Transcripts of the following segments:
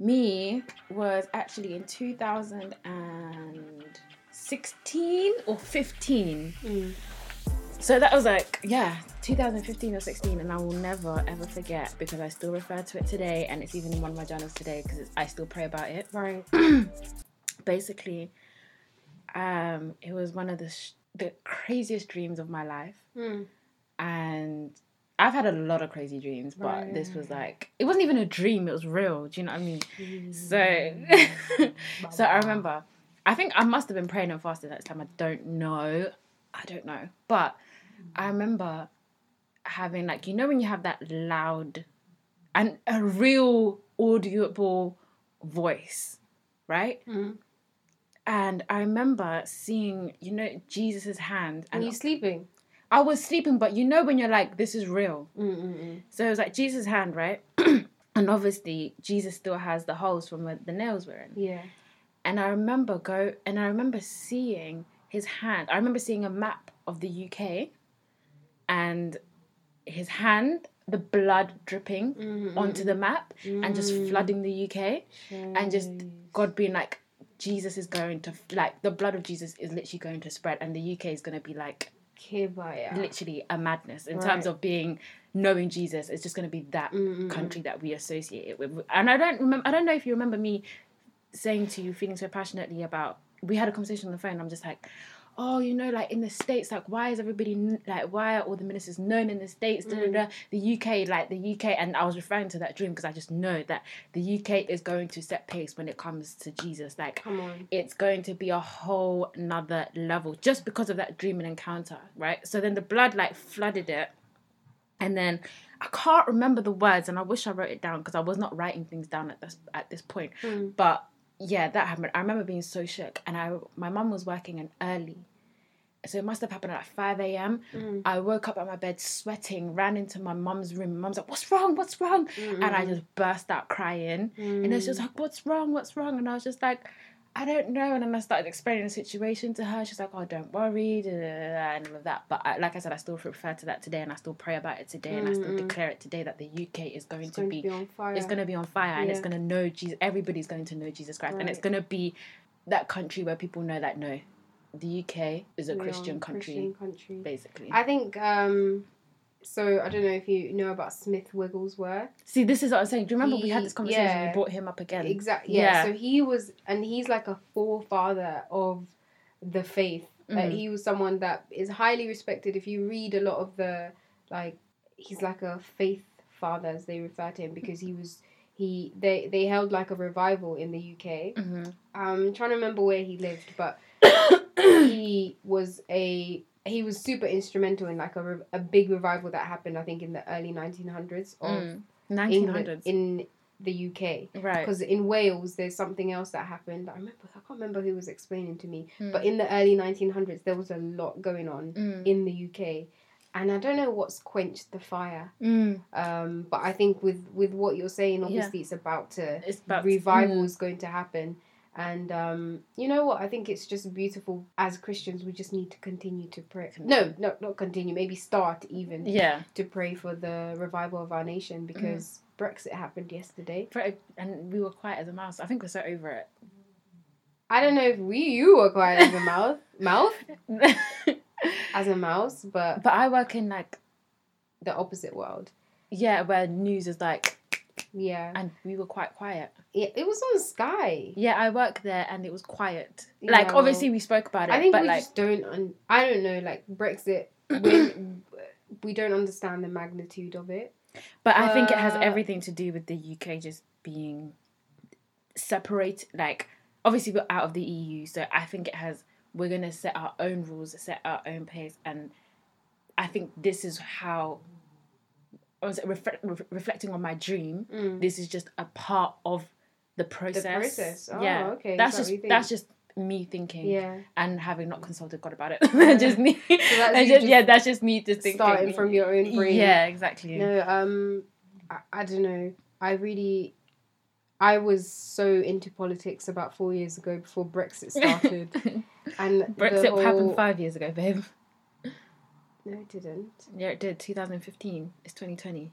me was actually in 2016 or 15. Mm. So that was like, 2015 or 16, and I will never, ever forget, because I still refer to it today, and it's even in one of my journals today, because I still pray about it. Right. Basically, it was one of the craziest dreams of my life. Mm. And I've had a lot of crazy dreams, but this was like, it wasn't even a dream, it was real. Do you know what I mean? Mm. So I remember, I think I must have been praying and fasting at the time. I don't know. But I remember having, like, you know when you have that loud and a real audible voice, right? Mm. And I remember seeing, Jesus' hand. And you're sleeping. I was sleeping, but when you're like, this is real. Mm-mm-mm. So it was like Jesus' hand, right? And obviously Jesus still has the holes from where the nails were in. Yeah. And I remember seeing his hand. I remember seeing a map of the UK and his hand, the blood dripping onto the map and just flooding the UK. Jeez. And just God being like, Jesus is going to, like, the blood of Jesus is literally going to spread, and the UK is going to be like, literally a madness in terms of knowing Jesus. It's just going to be that country that we associate it with. And I don't know if you remember me saying to you, feeling so passionately about, we had a conversation on the phone. I'm just like, in the States, like, why is everybody, like, why are all the ministers known in the States? The UK, and I was referring to that dream because I just know that the UK is going to set pace when it comes to Jesus. Like, come on. It's going to be a whole nother level just because of that dream and encounter, right? So then the blood, like, flooded it. And then I can't remember the words, and I wish I wrote it down because I was not writing things down at this point. Mm. But yeah, that happened. I remember being so shook, and my mum was working an early, so it must have happened at 5 a.m. I woke up at my bed sweating, ran into my mum's room. Mum's like, what's wrong? And I just burst out crying. And it's just like, what's wrong? And I was just like, I don't know. And then I started explaining the situation to her. She's like, oh, don't worry, and all of that. But like I said, I still refer to that today, and I still pray about it today, and I still declare it today that the UK is going to be on fire. It's going to be on fire, and it's going to know Jesus. Everybody's going to know Jesus Christ, and it's going to be that country where people know that, no, the UK is a Christian country, basically. I think, so I don't know if you know about Smith Wigglesworth. See, this is what I'm saying. Do you remember we had this conversation and we brought him up again? Exactly. Yeah. So he's like a forefather of the faith. He was someone that is highly respected. If you read a lot of he's like a faith father, as they refer to him, because they held like a revival in the UK. I'm trying to remember where he lived, but he was super instrumental in like a big revival that happened, I think, in the early 1900s in the UK. Right. Because in Wales, there's something else that happened. I can't remember who was explaining to me, but in the early 1900s, there was a lot going on in the UK. And I don't know what's quenched the fire. But I think with what you're saying, obviously, revival is going to happen. And you know what? I think it's just beautiful. As Christians, we just need to continue to pray. No, not continue. Maybe start even to pray for the revival of our nation, because Brexit happened yesterday. And we were quiet as a mouse. I think we're so over it. I don't know if you were quiet as a mouse? As a mouse, but... But I work in, like... The opposite world. Yeah, where news is like... Yeah. And we were quite quiet. Yeah, it was on Sky. Yeah, I work there and it was quiet. Yeah. Like, obviously we spoke about it, I think, but we just don't... I don't know, like, Brexit, we don't understand the magnitude of it. But I think it has everything to do with the UK just being separate. Like, obviously we're out of the EU, so I think we're going to set our own rules, set our own pace, and I think this is how... I was reflecting on my dream. This is just a part of the process. Oh, yeah. Okay. That's just me thinking. Yeah. And having not consulted God about it. Just me. So that's just me just thinking. Starting from your own brain. Yeah, exactly. No, I don't know. I was so into politics about 4 years ago before Brexit started. And Brexit happened 5 years ago, babe. No, it didn't. Yeah, it did. 2015. It's 2020.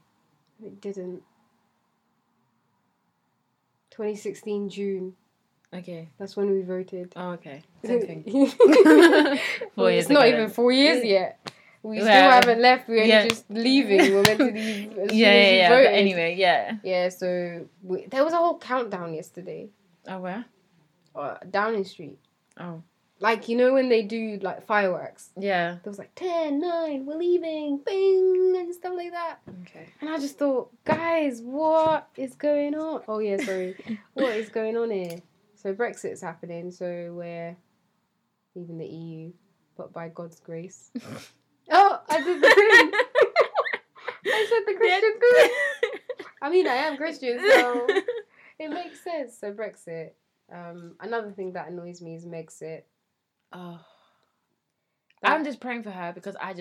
It didn't. 2016 June. Okay. That's when we voted. Oh, okay. Same thing. It's not even 4 years yet. We still haven't left. We're only just leaving. We're meant to leave as soon as we voted. But anyway, Yeah, so there was a whole countdown yesterday. Oh, where? Downing Street. Oh. Like, you know when they do, like, fireworks? Yeah. There was like, 10, 9, we're leaving, bing, and stuff like that. Okay. And I just thought, guys, what is going on? Oh, yeah, sorry. What is going on here? So Brexit's happening, so we're leaving the EU, but by God's grace. Oh, I did the thing. I said the Christian thing. I mean, I am Christian, so it makes sense. So Brexit. Another thing that annoys me is Megxit. Oh, I'm just praying for her because I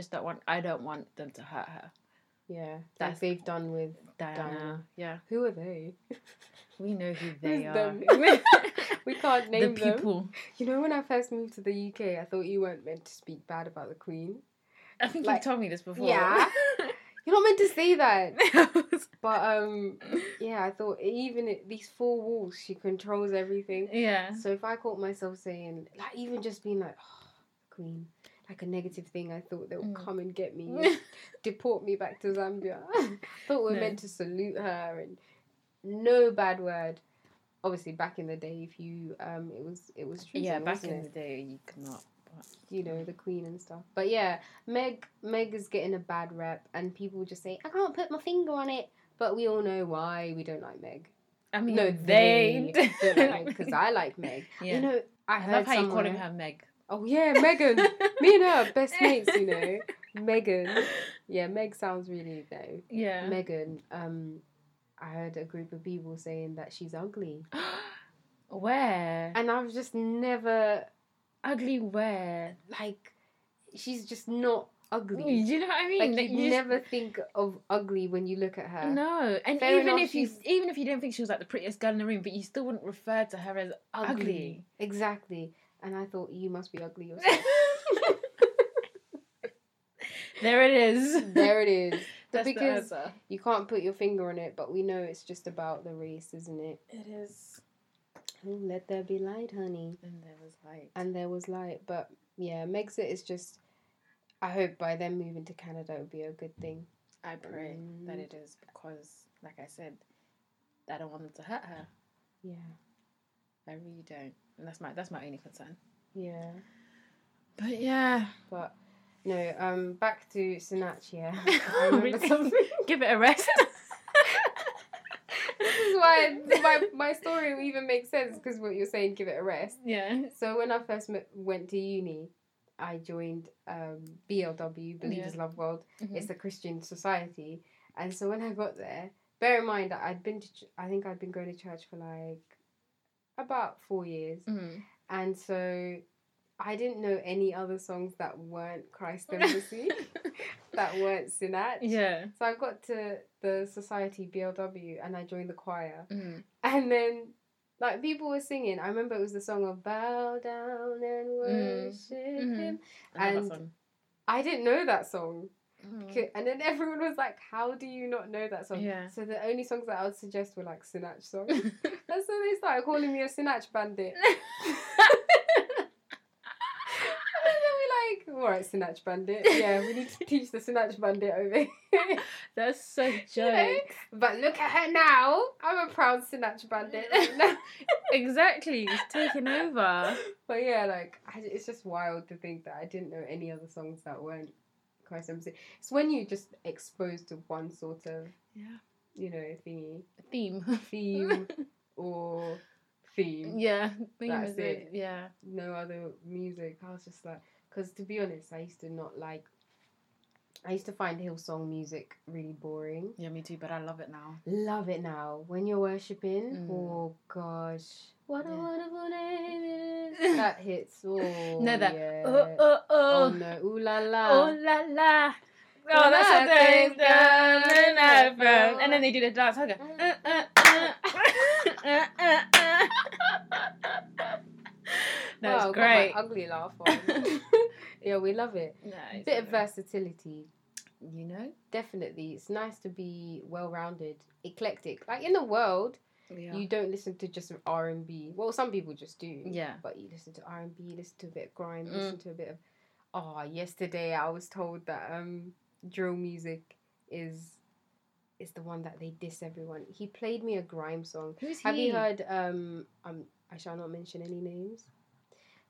don't want them to hurt her. Yeah, that's they've done with Diana. Yeah, who are they? We know who they are. We can't name the people. Them. You know, when I first moved to the UK, I thought you weren't meant to speak bad about the Queen. I think you've told me this before. Yeah, you're not meant to say that. But yeah, I thought even at these four walls, she controls everything. Yeah. So if I caught myself saying, like, even just being like, oh, Queen. Like a negative thing, I thought they'll come and get me, and deport me back to Zambia. Thought we're meant to salute her and no bad word. Obviously, back in the day, if you it was treason. Yeah, back in the day, you could not. You know, the Queen and stuff. But yeah, Meg is getting a bad rep, and people just say I can't put my finger on it. But we all know why we don't like Meg. I mean, no, they don't like Meg because I like Meg. Yeah. You know, I love how you're calling her Meg. Oh, yeah, Megan. Me and her are best mates, you know. Megan. Yeah, Meg sounds really, though. Yeah. Megan. I heard a group of people saying that she's ugly. Where? And I've just never... Ugly where? Like, she's just not ugly. Do you know what I mean? Like, like you never think of ugly when you look at her. No. And even if you didn't think she was, like, the prettiest girl in the room, but you still wouldn't refer to her as ugly. Exactly. And I thought, you must be ugly yourself. There it is. That's because you can't put your finger on it, but we know it's just about the race, isn't it? It is. Ooh, let there be light, honey. And there was light. But yeah, Megxit is just, I hope by them moving to Canada it would be a good thing. I pray that it is because, like I said, I don't want them to hurt her. Yeah. I really don't. And that's my only concern. Yeah. But yeah. But no, back to Sinach, yeah. I remember something. Give it a rest. This is why my story even makes sense because what you're saying, give it a rest. Yeah. So when I first went to uni, I joined BLW, Believers Love World. Mm-hmm. It's a Christian society. And so when I got there, bear in mind that I think I'd been going to church for like about 4 years. Mm-hmm. And so I didn't know any other songs that weren't Christ Embassy, that weren't Sinach. Yeah. So I got to the society BLW and I joined the choir. Mm-hmm. And then like people were singing. I remember it was the song of Bow Down and Worship Him. And I didn't know that song. And then everyone was like, how do you not know that song? Yeah. So the only songs that I would suggest were like Sinach songs. And so they started calling me a Sinach bandit. And then we're like, all right, Sinach bandit. Yeah, we need to teach the Sinach bandit over here. That's so joke. You know? But look at her now. I'm a proud Sinach bandit. Exactly. It's taking over. But yeah, like, it's just wild to think that I didn't know any other songs that weren't Christ Embassy. It's when you just exposed to one sort of, you know, thingy. Theme. Or theme. Yeah. Theme. That's is it. Yeah. No other music. I was just like, because to be honest, I used to find Hillsong music really boring. Yeah, me too, but I love it now. When you're worshipping, oh gosh. What a wonderful name it is. That hits. Oh, no, that. Yeah. Oh, no. Ooh la la. Oh la la. Oh, that's what they do. And then they do the dance. Okay. That's great. Got my ugly laugh on. Yeah, we love it. No, bit of versatility. You know? Definitely. It's nice to be well rounded, eclectic. Like in the world, Yeah. You don't listen to just R&B. Well, some people just do. Yeah. But you listen to R&B, you listen to a bit of grime, listen to a bit of... Oh, yesterday I was told that drill music is the one that they diss everyone. He played me a grime song. Who's he? Have you heard... I shall not mention any names.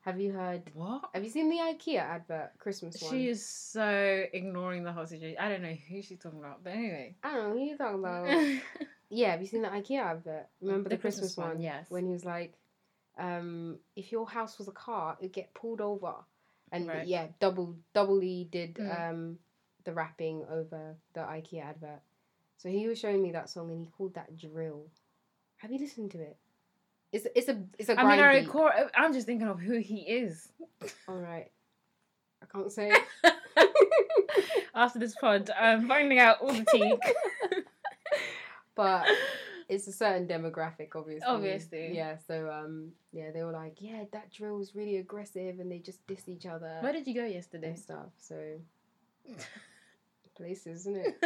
Have you heard... What? Have you seen the IKEA advert? Christmas one. She is so ignoring the whole situation. I don't know who she's talking about, but anyway. I don't know who you're talking about. Yeah, have you seen the IKEA advert? Remember the Christmas one? Yes. When he was like, if your house was a car, it'd get pulled over. And right. Yeah, Double E did the rapping over the IKEA advert. So he was showing me that song and he called that drill. Have you listened to it? It's a grind beat. I'm just thinking of who he is. All right. I can't say. After this pod, I'm finding out all the tea. But it's a certain demographic, obviously. Obviously. Yeah, so, they were like, yeah, that drill was really aggressive and they just diss each other. Where did you go yesterday? And stuff, so... Places, isn't it?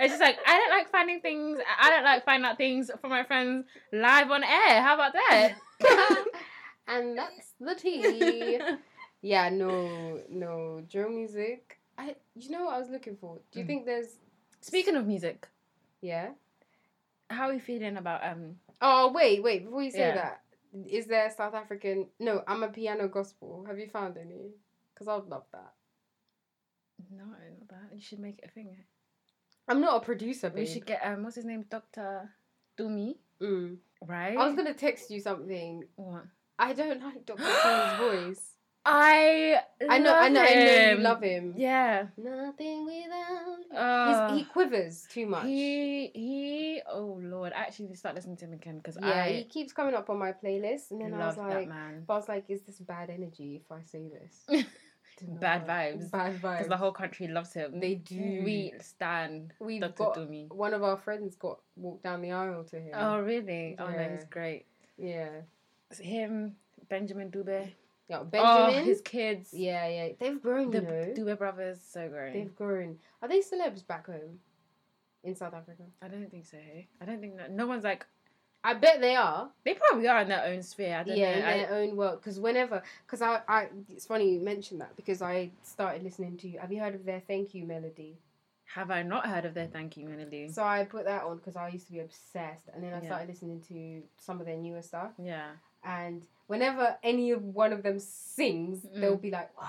It's just like, I don't like finding out things from my friends live on air. How about that? And that's the tea. Yeah, no drill music. You know what I was looking for? Do you think there's... Speaking of music. Yeah? How are you feeling about... Oh, wait, before you say that. Is there South African... No, I'm a piano gospel. Have you found any? Because I would love that. No, not that. You should make it a thing. I'm not a producer, babe. We should get, what's his name? Dr. Tumi. Right? I was going to text you something. What? I don't like Dr. Tumi's voice. I know you love him. Yeah. Nothing without he quivers too much. He oh Lord, I actually need to start listening to him again because he keeps coming up on my playlist and then I was like, is this bad energy if I say this? Bad vibes. Because the whole country loves him. They do. We stan Dr. Tumi. One of our friends walked down the aisle to him. Oh really? Yeah. Oh no, he's great. Yeah. It's him, Benjamin Dube. Yeah, Benjamin. Oh, his kids. Yeah. They've grown, The Dube brothers, so grown. They've grown. Are they celebs back home? In South Africa? I don't think so. I don't think that... No one's like... I bet they are. They probably are in their own sphere. I don't know. Yeah, in their own world. Because whenever... Because I... It's funny you mentioned that because I started listening to... Have you heard of their Thank You Melody? Have I not heard of their Thank You Melody? So I put that on because I used to be obsessed. And then I started listening to some of their newer stuff. Yeah. And whenever any of one of them sings, they'll be like, wow.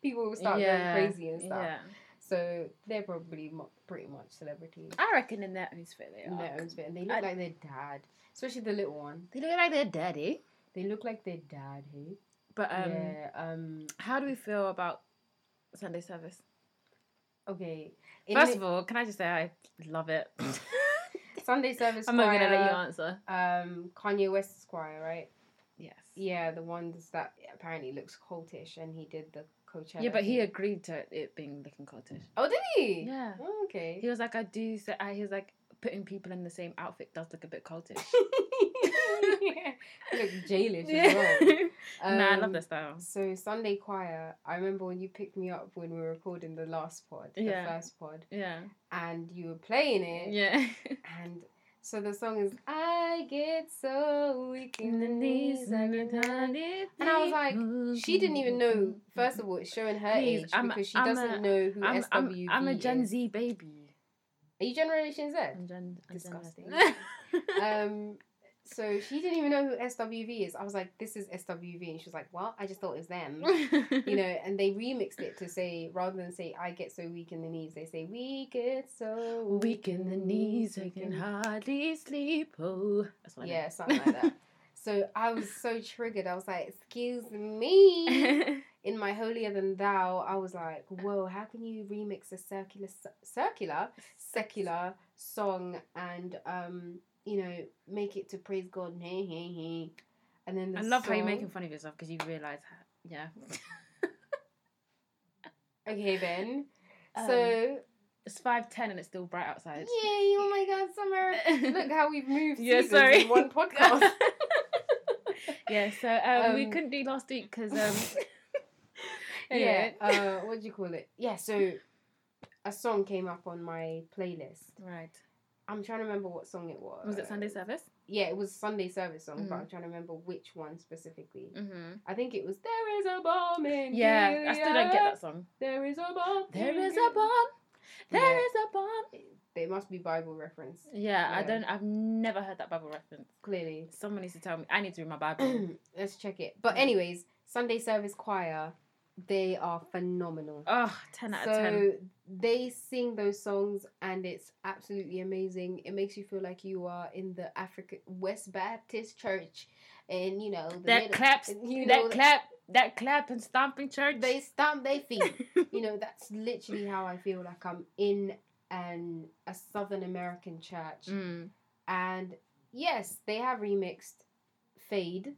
People will start going crazy and stuff. Yeah. So they're probably pretty much celebrities. I reckon in their own sphere they are. In their own sphere. And they look like their dad. Especially the little one. They look like their daddy. But, how do we feel about Sunday Service? Okay. First of all, can I just say I love it? Sunday Service Choir. I'm not going to let you answer. Kanye West's choir, right? Yes. Yeah, the ones that apparently looks cultish, and he did the Coachella. Yeah, but he agreed to it being looking cultish. Oh, did he? Yeah. Oh, okay. He was like, he was like, putting people in the same outfit does look a bit cultish. Look jailish as well. I love the style. So Sunday Choir, I remember when you picked me up when we were recording the last pod, the first pod. Yeah. And you were playing it. Yeah. And so the song is I get so weak in the knees and I was like, she didn't even know. First of all, it's showing her age because she doesn't know who SWV is. I'm a Gen Z baby. Are you Generation Z? Disgusting. So she didn't even know who SWV is. I was like, this is SWV. And she was like, well, I just thought it was them. And they remixed it to say, rather than say, I get so weak in the knees, they say, we get so weak in the knees, I can hardly sleep. Oh, that's what I know. Something like that. So I was so triggered. I was like, excuse me. In my holier than thou, I was like, whoa, how can you remix a secular song and, make it to praise God. And then I love how you're making fun of yourself because you realise that. Yeah. Okay, then. So it's 5:10 and it's still bright outside. Yay! Oh my God, summer! Look how we've moved. In one podcast. So we couldn't do last week because anyway. What do you call it? Yeah. So a song came up on my playlist. Right. I'm trying to remember what song it was. Was it Sunday Service? Yeah, it was Sunday Service song, mm-hmm. but I'm trying to remember which one specifically. Mm-hmm. I think it was There Is a Bomb in Gilead. I still don't get that song. There is a bomb. There is a bomb. There is a bomb. They must be Bible reference. Yeah, I don't. I've never heard that Bible reference. Clearly, someone needs to tell me. I need to read my Bible. Let's check it. But anyways, Sunday Service Choir, they are phenomenal. Oh, 10 out of 10. So they sing those songs, and it's absolutely amazing. It makes you feel like you are in the African West Baptist Church, and you know that clap and stomping church. They stomp their feet. You know, that's literally how I feel like I'm in. And a Southern American church. Mm. And yes, they have remixed Fade.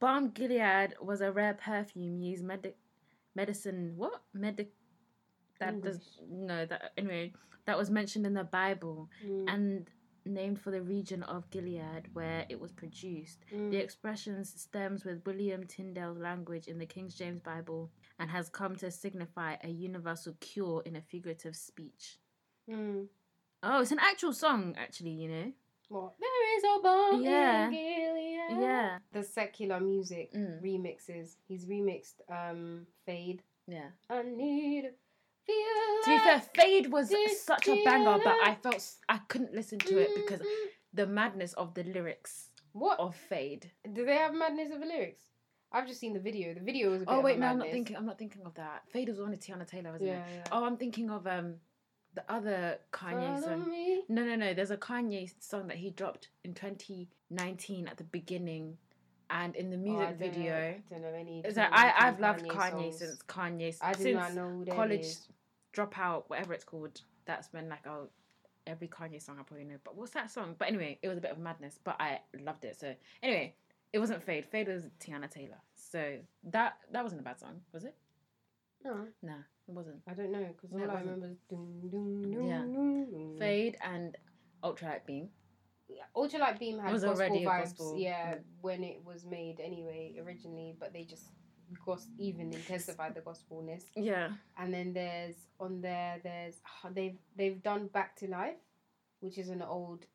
Balm Gilead was a rare perfume used medicine. What? That was mentioned in the Bible and named for the region of Gilead where it was produced. Mm. The expression stems with William Tyndale's language in the King James Bible and has come to signify a universal cure in a figurative speech. Mm. Oh, it's an actual song, actually, you know. What? There is a bomb in Gilead. Yeah. The secular music remixes. He's remixed Fade. Yeah. I need to feel. To be fair, Fade was such a banger, but I couldn't listen to it because the madness of the lyrics. What? Of Fade. Do they have madness of the lyrics? I've just seen the video. The video was a bit of madness. Oh wait, no, I'm not thinking of that. Fade was on a Tiana Taylor, wasn't it? Yeah. Oh, I'm thinking of the other Kanye song. No. There's a Kanye song that he dropped in 2019 at the beginning, and in the music video. I don't know any. It's like I've loved Kanye songs. since college is. Dropout, whatever it's called. That's been like every Kanye song I probably know. But what's that song? But anyway, it was a bit of madness, but I loved it. So anyway, it wasn't Fade. Fade was Tiana Taylor. So that wasn't a bad song, was it? No. It wasn't. I don't know, because all I remember is Fade and Ultralight Beam. Ultralight Beam had gospel vibes, when it was made anyway, originally, but they just even intensified the gospelness. Yeah. And then they've done Back to Life, which is an old,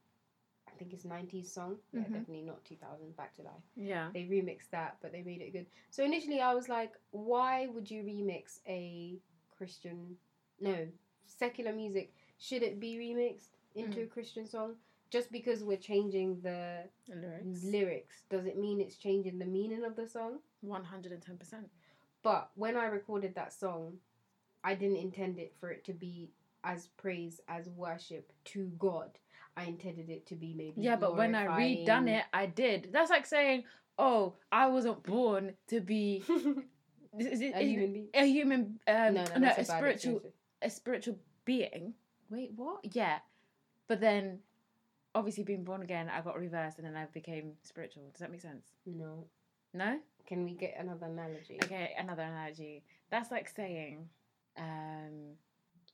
I think it's 90s song. Mm-hmm. Yeah, definitely not 2000, Back to Life. Yeah. They remixed that, but they made it good. So initially I was like, why would you remix a Christian, secular music? Should it be remixed into a Christian song? Just because we're changing the lyrics, does it mean it's changing the meaning of the song? 110%. But when I recorded that song, I didn't intend it for it to be as praise, as worship to God. I intended it to be maybe but when I redone it, I did. That's like saying, oh, I wasn't born to be... a spiritual being. Wait, what? Yeah. But then, obviously being born again, I got reversed and then I became spiritual. Does that make sense? No. No? Can we get another analogy? Okay, another analogy. That's like saying...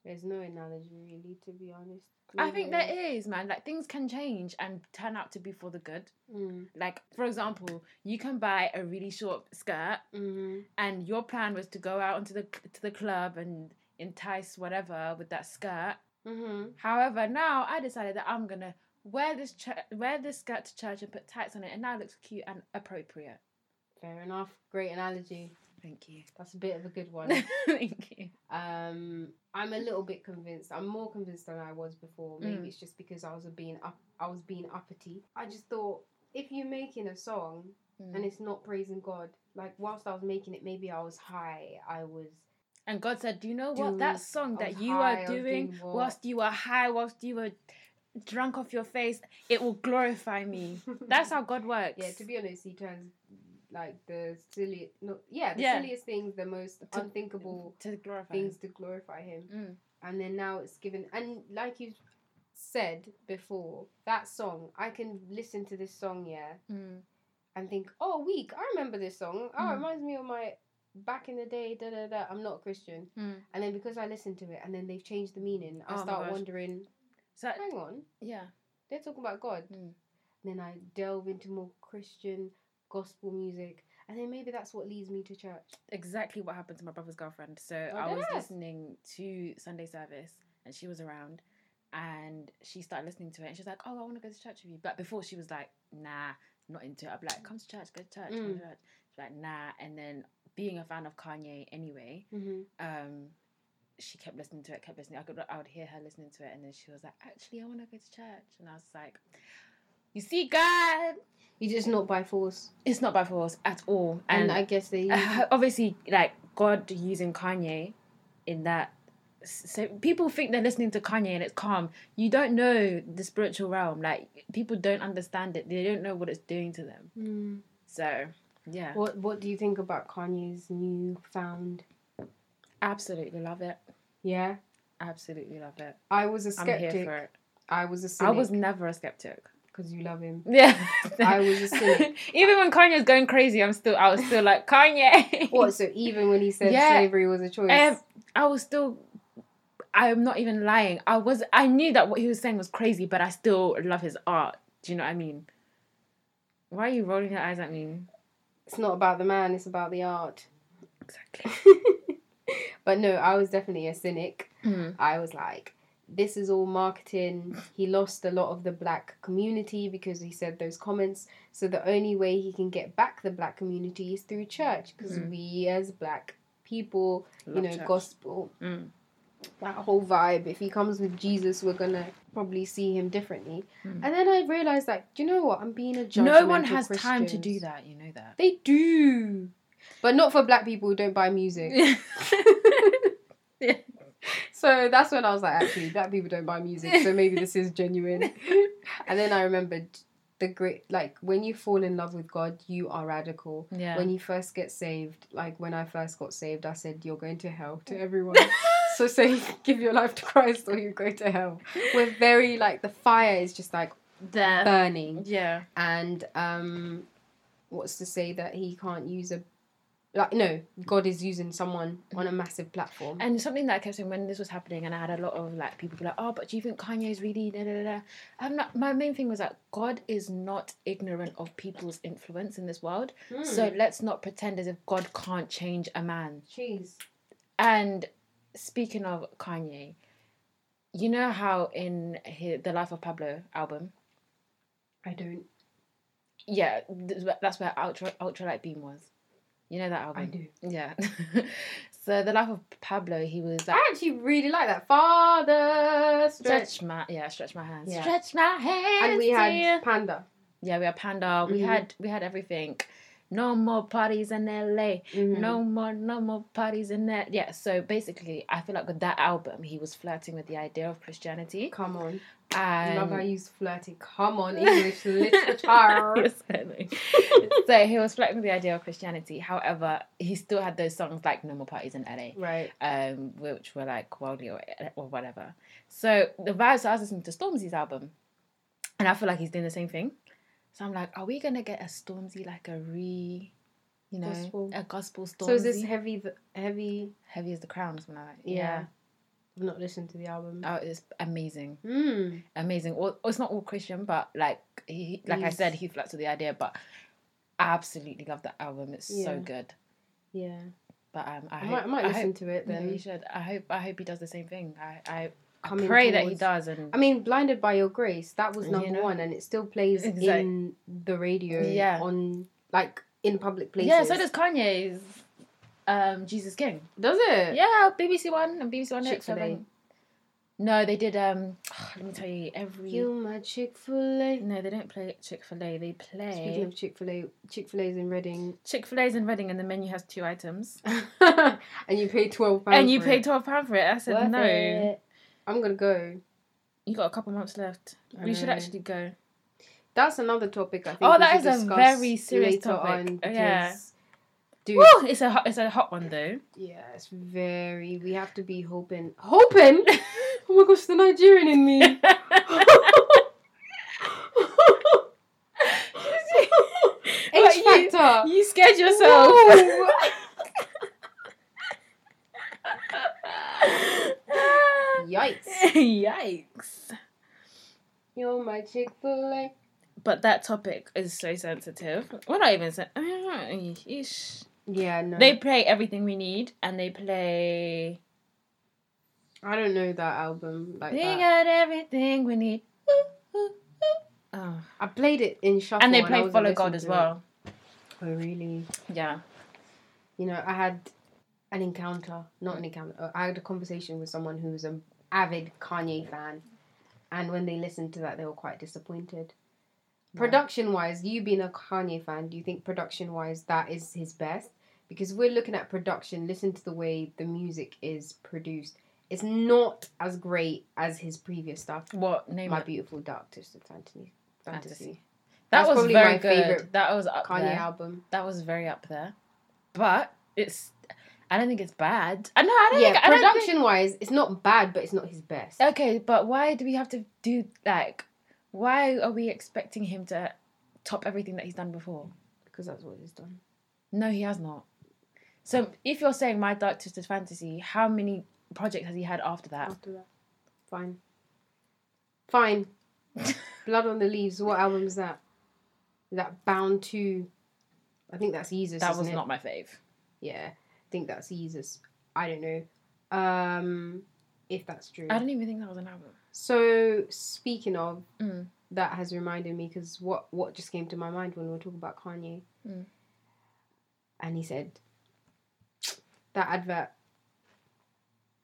There's no analogy really, to be honest. I think there is, man. Like, things can change and turn out to be for the good. Mm. Like, for example, you can buy a really short skirt and your plan was to go out onto the club and entice whatever with that skirt. Mm-hmm. However, now I decided that I'm going to wear this skirt to church and put tights on it, and now it looks cute and appropriate. Fair enough. Great analogy. Thank you. That's a bit of a good one. Thank you. I'm a little bit convinced. I'm more convinced than I was before. Maybe it's just because I was being uppity. I just thought, if you're making a song and it's not praising God, like whilst I was making it, maybe I was high. I was. And God said, "Do you know what that song that you are doing whilst you were high, whilst you were drunk off your face, it will glorify me." That's how God works. Yeah. To be honest, He turns. Like silliest things, the most unthinkable things to glorify Him. And then now it's given, and like you said before, that song, I can listen to this song, and think, oh, weak, I remember this song. Oh, it reminds me of my back in the day, I'm not a Christian. And then because I listened to it, and then they've changed the meaning, I start wondering, hang on, they're talking about God. Then I delve into more Christian gospel music, and then maybe that's what leads me to church. Exactly what happened to my brother's girlfriend. So I was listening to Sunday Service, and she was around, And she started listening to it, and she was like, oh, I want to go to church with you. But before, she was like, nah, not into it. I'd be like, come to church, go to church, come to church. She's like, nah. And then, being a fan of Kanye anyway, she kept listening to it, I would hear her listening to it, and then she was like, actually, I want to go to church. And I was like, you see, God. You're just not by force. It's not by force at all. And I guess they... obviously, like, God using Kanye in that... So people think they're listening to Kanye and it's calm. You don't know the spiritual realm. Like, people don't understand it. They don't know what it's doing to them. Mm. So, yeah. What do you think about Kanye's new found? Absolutely love it. Yeah? Absolutely love it. I was a skeptic. I'm here for it. I was a cynic. I was never a skeptic. Because you love him. Yeah. I was a cynic. Even when Kanye's going crazy, I was still like, Kanye! What, so even when he said slavery was a choice? I was still... I'm not even lying. I knew that what he was saying was crazy, but I still love his art. Do you know what I mean? Why are you rolling your eyes at me? It's not about the man, it's about the art. Exactly. But no, I was definitely a cynic. Mm. I was like, this is all marketing. He lost a lot of the black community because he said those comments. So the only way he can get back the black community is through church, because we as black people, love church. Gospel... Mm. That whole vibe, if he comes with Jesus, we're gonna probably see him differently. And then I realized, like, do you know what? I'm being a judgmental. No one has time to do that, you know that. They do, but not for black people who don't buy music. Yeah. So that's when I was like, actually, black people don't buy music, so maybe this is genuine. And then I remembered when you fall in love with God, you are radical. Yeah. When you first get saved, like when I first got saved, I said, you're going to hell to everyone. So say, give your life to Christ or you go to hell. We're very, like, the fire is just, like, there. Burning. Yeah. And what's to say that he can't use God is using someone on a massive platform. And something that I kept saying when this was happening, and I had a lot of, like, people be like, oh, but do you think Kanye's really da-da-da-da? My main thing was that God is not ignorant of people's influence in this world. Mm. So let's not pretend as if God can't change a man. Jeez. And... Speaking of Kanye, you know how in The Life of Pablo album... I don't. Yeah, that's where Ultralight Beam was. You know that album? I do. Yeah. So The Life of Pablo, he was... Like, I actually really like that. Father Stretch My Hands. Yeah. Stretch my hands. And we had Panda. Yeah, we had Panda. Mm-hmm. We had everything. No more parties in LA. Mm-hmm. No more parties in LA. Yeah, so basically, I feel like with that album, he was flirting with the idea of Christianity. Come on. I love how you use flirting. Come on, English literature. So he was flirting with the idea of Christianity. However, he still had those songs like No More Parties in LA. Right. Which were like worldly or whatever. So the vibes, I was listening to Stormzy's album. And I feel like he's doing the same thing. So I'm like, are we going to get a Stormzy, like a gospel. A gospel Stormzy? So is this heavy? Heavy as the Crown. When yeah. I've not listened to the album. Oh, it's amazing. Mm. Amazing. Well, it's not all Christian, but like, I said, he flirts with the idea, but I absolutely love that album. It's so good. Yeah. But I might listen to it then. Yeah, you should. I hope he does the same thing. I pray that he does. And I mean, Blinded by Your Grace, that was number one, and it still plays in the radio on, like, in public places. Yeah, so does Kanye's Jesus King. Does it? Yeah, BBC One and BBC One Next. Chick-fil-A. No, they did, let me tell you, You're my Chick-fil-A. No, they don't play Chick-fil-A, they play... Speaking of Chick-fil-A, Chick-fil-A's in Reading. Chick-fil-A's in Reading and the menu has 2 items. And you pay £12 for it. And you pay £12 for it. I said, worth no. It. I'm gonna go. You got a couple months left. We should actually go. That's another topic. I think. Oh, that is a very serious topic. Yeah. Dude, woo! It's a hot one though. Yeah, it's very. We have to be hoping. Oh my gosh, the Nigerian in me. H factor. You scared yourself. Yikes. You're my Chick-fil-A. But that topic is so sensitive. We're not even sensitive. Yeah, no. They play Everything We Need and they play I don't know that album like we that. We got everything we need. Oh. I played it in shuffle. And they played Follow God as well. It. Oh, really? Yeah. You know, I had an encounter. Not an encounter. I had a conversation with someone who was an avid Kanye fan. And when they listened to that, they were quite disappointed. Yeah. Production-wise, you being a Kanye fan, do you think production-wise that is his best? Because we're looking at production, listen to the way the music is produced. It's not as great as his previous stuff. What name? My Beautiful Dark Twisted Fantasy. That was very good. That was up Kanye there. Album. That was very up there. But it's. I don't think it's bad. No, I don't. Yeah, production-wise, it's not bad, but it's not his best. Okay, but why do we have to do like? Why are we expecting him to top everything that he's done before? Because that's what he's done. No, he has not. So if you're saying My Dark Twisted Fantasy, how many projects has he had after that? After that. Fine. Blood on the Leaves. What album is that? Is that Bound to... I think that's Yeezus, that was it? Not my fave. Yeah. I think that's Yeezus. I don't know. If that's true. I don't even think that was an album. So, speaking of, that has reminded me, because what just came to my mind when we were talking about Kanye. Mm. And he said, that advert...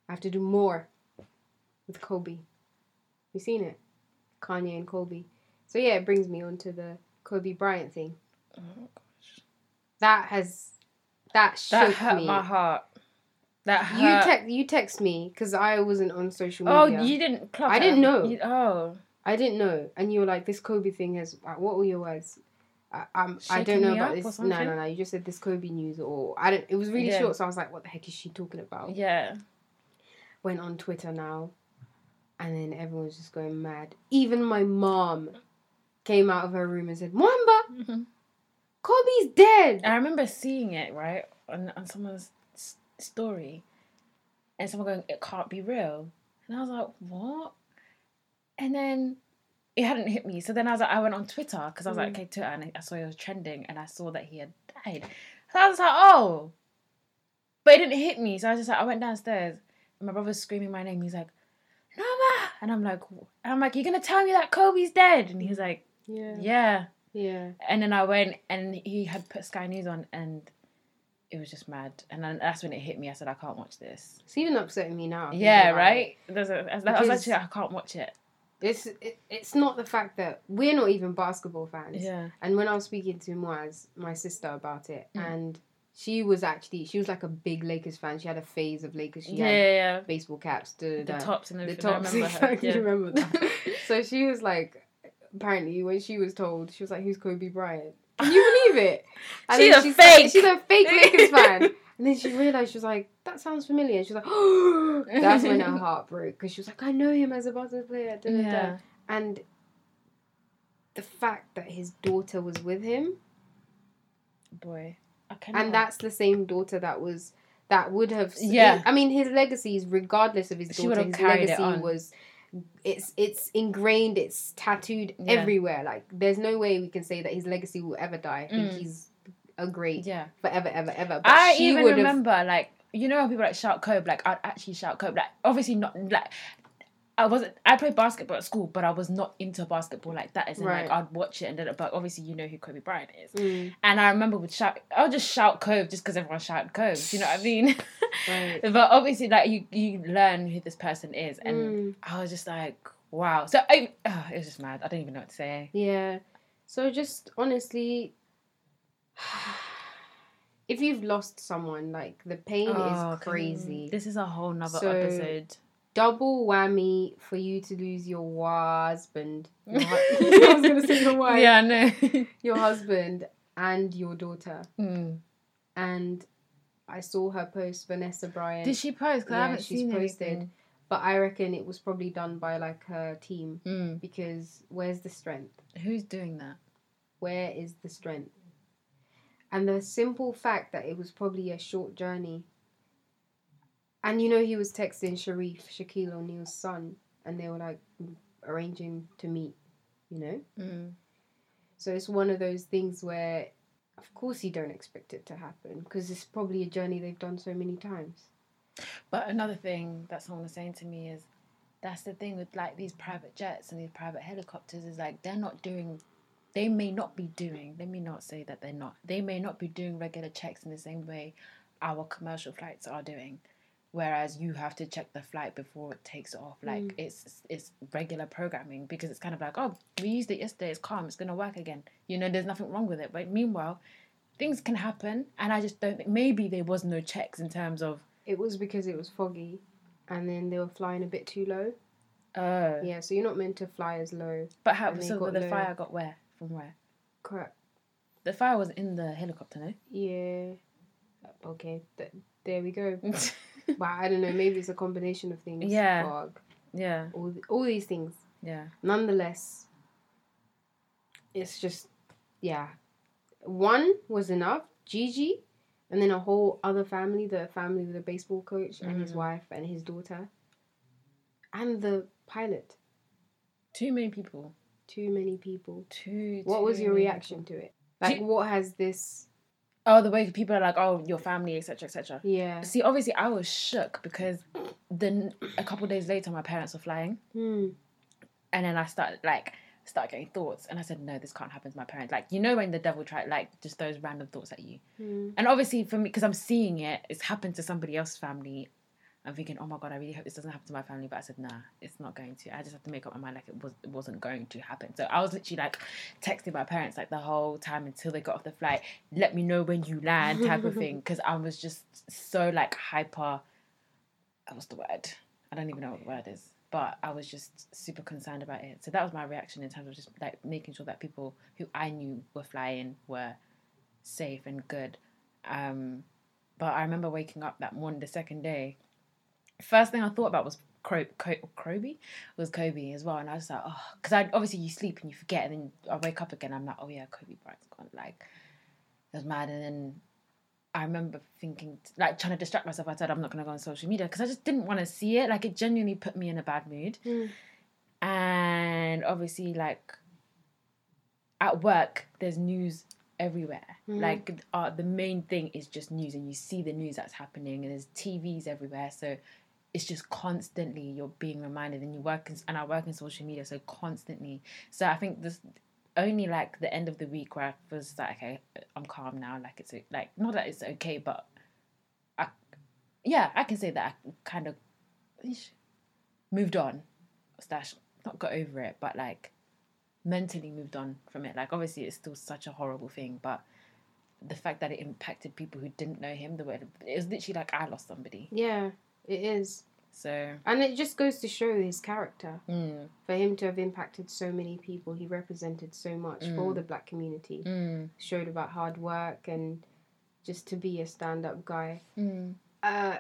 I have to do more with Kobe. You seen it? Kanye and Kobe. So yeah, it brings me on to the Kobe Bryant thing. Oh gosh. That shook me. That hurt my heart. That hurt. You text me because I wasn't on social media. Oh, you didn't club. I didn't know. I didn't know. And you were like, this Kobe thing has, what were your words? I don't know about this. No. You just said this Kobe news or I don't. It was really short, so I was like, what the heck is she talking about? Yeah. Went on Twitter now, and then everyone was just going mad. Even my mom came out of her room and said, "Mwamba, Kobe's dead." I remember seeing it right on someone's story, and someone going, "It can't be real," and I was like, "What?" And then it hadn't hit me, so then I was like, I went on Twitter because I was like, "Okay, Twitter," and I saw it was trending, and I saw that he had died. So I was like, "Oh," but it didn't hit me, so I was just like, I went downstairs. My brother's screaming my name. He's like, "Noma!" And I'm like, "You're going to tell me that Kobe's dead?" And he's like, Yeah. And then I went and he had put Sky News on and it was just mad. And then that's when it hit me. I said, I can't watch this. It's even upsetting me now. Yeah, right? I can't watch it. It's not the fact that we're not even basketball fans. Yeah. And when I was speaking to Moaz, my sister, about it and... She was like a big Lakers fan. She had a phase of Lakers. She had baseball caps. The tops and everything. I remember her. Exactly, yeah. Remember that. So she was like, apparently when she was told, she was like, "Who's Kobe Bryant?" Can you believe it? And she's a fake Lakers fan. And then she realised, she was like, "That sounds familiar." And she was like, "Oh." That's when her heart broke. Because she was like, "I know him as a basketball player." Yeah. And the fact that his daughter was with him. Boy. And that's the same daughter that would have... Yeah. I mean, his legacy is regardless of his daughter. His legacy was... It's ingrained, it's tattooed everywhere. Like, there's no way we can say that his legacy will ever die. I think he's a great forever, ever, ever. But I even remember, like, you know how people like shout Kobe? Like, I'd actually shout Kobe. Like, obviously not... Like, I played basketball at school, but I was not into basketball like that. As in, right. Like, I'd watch it, and then, but obviously, you know who Kobe Bryant is. Mm. And I remember I would just shout Kobe just because everyone shouted Kobe. You know what I mean? Right. But obviously, like, you learn who this person is, and I was just like, wow. So it was just mad. I don't even know what to say. Yeah. So just honestly, if you've lost someone, like the pain is crazy. This is a whole nother episode. Double whammy for you to lose your husband. I was going to say your wife. Yeah, I know. Your husband and your daughter. Mm. And I saw her post, Vanessa Bryant. Did she post? Because I haven't seen anything. Yeah, she's posted. But I reckon it was probably done by, like, her team. Mm. Because where's the strength? Who's doing that? Where is the strength? And the simple fact that it was probably a short journey... And you know he was texting Sharif, Shaquille O'Neal's son, and they were like arranging to meet, you know? Mm. So it's one of those things where, of course, you don't expect it to happen because it's probably a journey they've done so many times. But another thing that someone was saying to me is, that's the thing with like these private jets and these private helicopters is like they're not doing, they may not be doing, let me not say that they're not, they may not be doing regular checks in the same way our commercial flights are doing. Whereas you have to check the flight before it takes off. Like, it's regular programming, because it's kind of like, oh, we used it yesterday, it's calm, it's going to work again. You know, there's nothing wrong with it. But meanwhile, things can happen, and I just don't think, maybe there was no checks in terms of... It was because it was foggy, and then they were flying a bit too low. Oh. Yeah, so you're not meant to fly as low. But how, so the fire got where? From where? Correct. The fire was in the helicopter, no? Yeah. Okay, there we go. But I don't know, maybe it's a combination of things. Yeah. Fog, yeah. All these things. Yeah. Nonetheless, it's just, yeah. One was enough, Gigi, and then a whole other family, the family with a baseball coach and his wife and his daughter, and the pilot. Too many people. Too many people. What was your reaction to it? Like, what has this... Oh, the way people are like, oh, your family, etc., etc. Yeah. See, obviously, I was shook because then a couple of days later, my parents were flying, and then I started getting thoughts, and I said, no, this can't happen to my parents. Like, you know, when the devil tried, like, just those random thoughts at you, and obviously for me, because I'm seeing it, it's happened to somebody else's family. I'm thinking, oh my God, I really hope this doesn't happen to my family. But I said, nah, it's not going to. I just have to make up my mind like it wasn't going to happen. So I was literally like texting my parents like the whole time until they got off the flight. Let me know when you land type of thing. Because I was just so like hyper. What's the word? I don't even know what the word is. But I was just super concerned about it. So that was my reaction in terms of just like making sure that people who I knew were flying were safe and good. But I remember waking up that morning, the second day. First thing I thought about was Kobe as well, and I was like, oh, because I obviously you sleep and you forget, and then I wake up again. I'm like, oh yeah, Kobe Bryant's gone. Like, it was mad. And then I remember thinking, like, trying to distract myself. I said, I'm not gonna go on social media because I just didn't want to see it. Like, it genuinely put me in a bad mood. And obviously, like, at work, there's news everywhere. Like, the main thing is just news, and you see the news that's happening, and there's TVs everywhere. So it's just constantly you're being reminded, and I work in social media, so constantly. So I think this only like the end of the week where I was like, okay, I'm calm now. Like, it's like, not that it's okay, but I can say that I kind of moved on, not got over it, but like mentally moved on from it. Like, obviously it's still such a horrible thing, but the fact that it impacted people who didn't know him, the way it was literally like I lost somebody. Yeah. It is. So. And it just goes to show his character. For him to have impacted so many people, he represented so much for the black community. Showed about hard work and just to be a stand-up guy.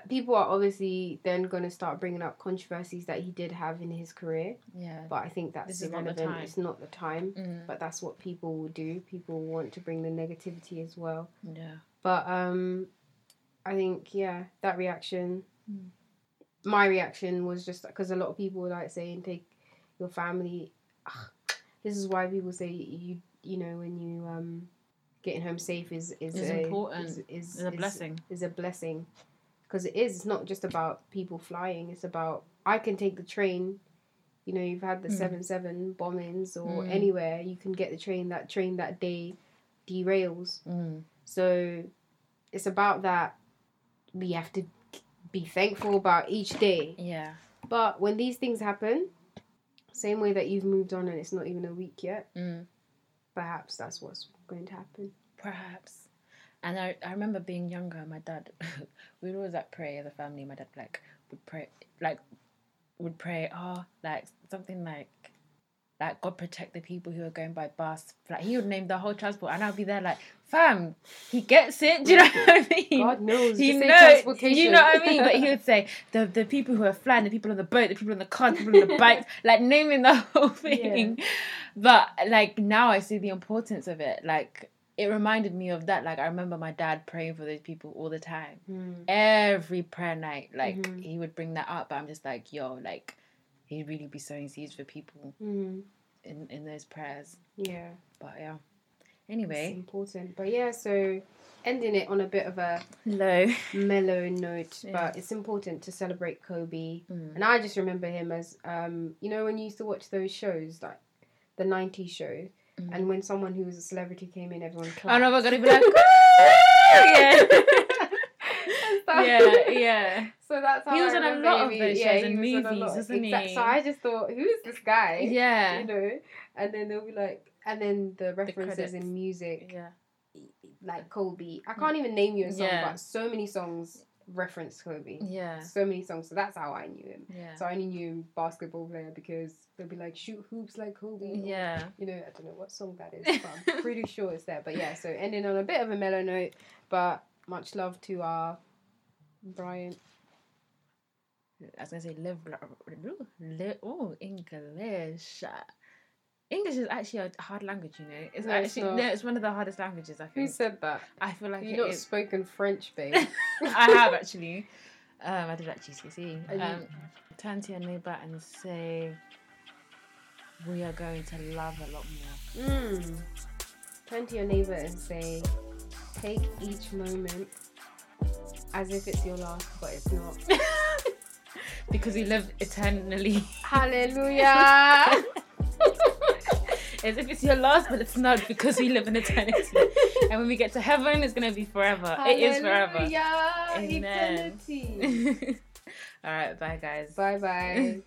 People are obviously then going to start bringing up controversies that he did have in his career. Yeah. But I think that's irrelevant. It's not the time. But that's what people will do. People want to bring the negativity as well. Yeah. But I think, that reaction... My reaction was just because a lot of people like saying take your family. This is why people say you know, when you getting home safe is important. Is a blessing. Is a blessing, because it is. It's not just about people flying. It's about I can take the train. You know, you've had the 7/7 bombings or anywhere you can get the train. That train that day derails. So it's about that. We have to be thankful about each day. Yeah. But when these things happen, same way that you've moved on and it's not even a week yet, perhaps that's what's going to happen. Perhaps. And I remember being younger, my dad, we would always like pray as a family. My dad would pray, something like God protect the people who are going by bus. Like, he would name the whole transport, and I'll be there like, fam, he gets it. Do you know what I mean? God knows. He knows. You know what I mean? But he would say the people who are flying, the people on the boat, the people on the car, the people on the bikes, like naming the whole thing. Yeah. But like now, I see the importance of it. Like, it reminded me of that. Like, I remember my dad praying for those people all the time, every prayer night. Like he would bring that up. But I'm just like, yo, like. He'd really be sowing seeds for people in those prayers. Yeah. But yeah, Anyway, it's important. But yeah, so ending it on a bit of a low, mellow note, yeah. But it's important to celebrate Kobe. Mm. And I just remember him as, you know, when you used to watch those shows, like the 90s show, mm. and when someone who was a celebrity came in, everyone clapped. Oh no, we're going to be like, yeah. So that's how he was on a lot of those shows and movies, wasn't he? So I just thought, who is this guy? Yeah. You know, and then they'll be like, and then the references in music, yeah, like Kobe. I can't even name you a song, yeah. but so many songs reference Kobe. Yeah. So many songs. So that's how I knew him. Yeah. So I only knew him basketball player because they'll be like, shoot hoops like Kobe. Yeah. Or, you know, I don't know what song that is, but I'm pretty sure it's there. But yeah, so ending on a bit of a mellow note, but much love to our Bryant. I was going to say, English. English is actually a hard language, you know. It's it's one of the hardest languages, I think. Who said that? I feel like you've not spoken French, babe. I have, actually. I did at GCSE. Turn to your neighbour and say, we are going to love a lot more. Mm. Turn to your neighbour and say, take each moment as if it's your last, but it's not. Because we live eternally. Hallelujah! As if it's your last, but it's not, because we live in eternity. And when we get to heaven, it's going to be forever. Hallelujah. It is forever. Amen. Eternity. All right, bye guys. Bye.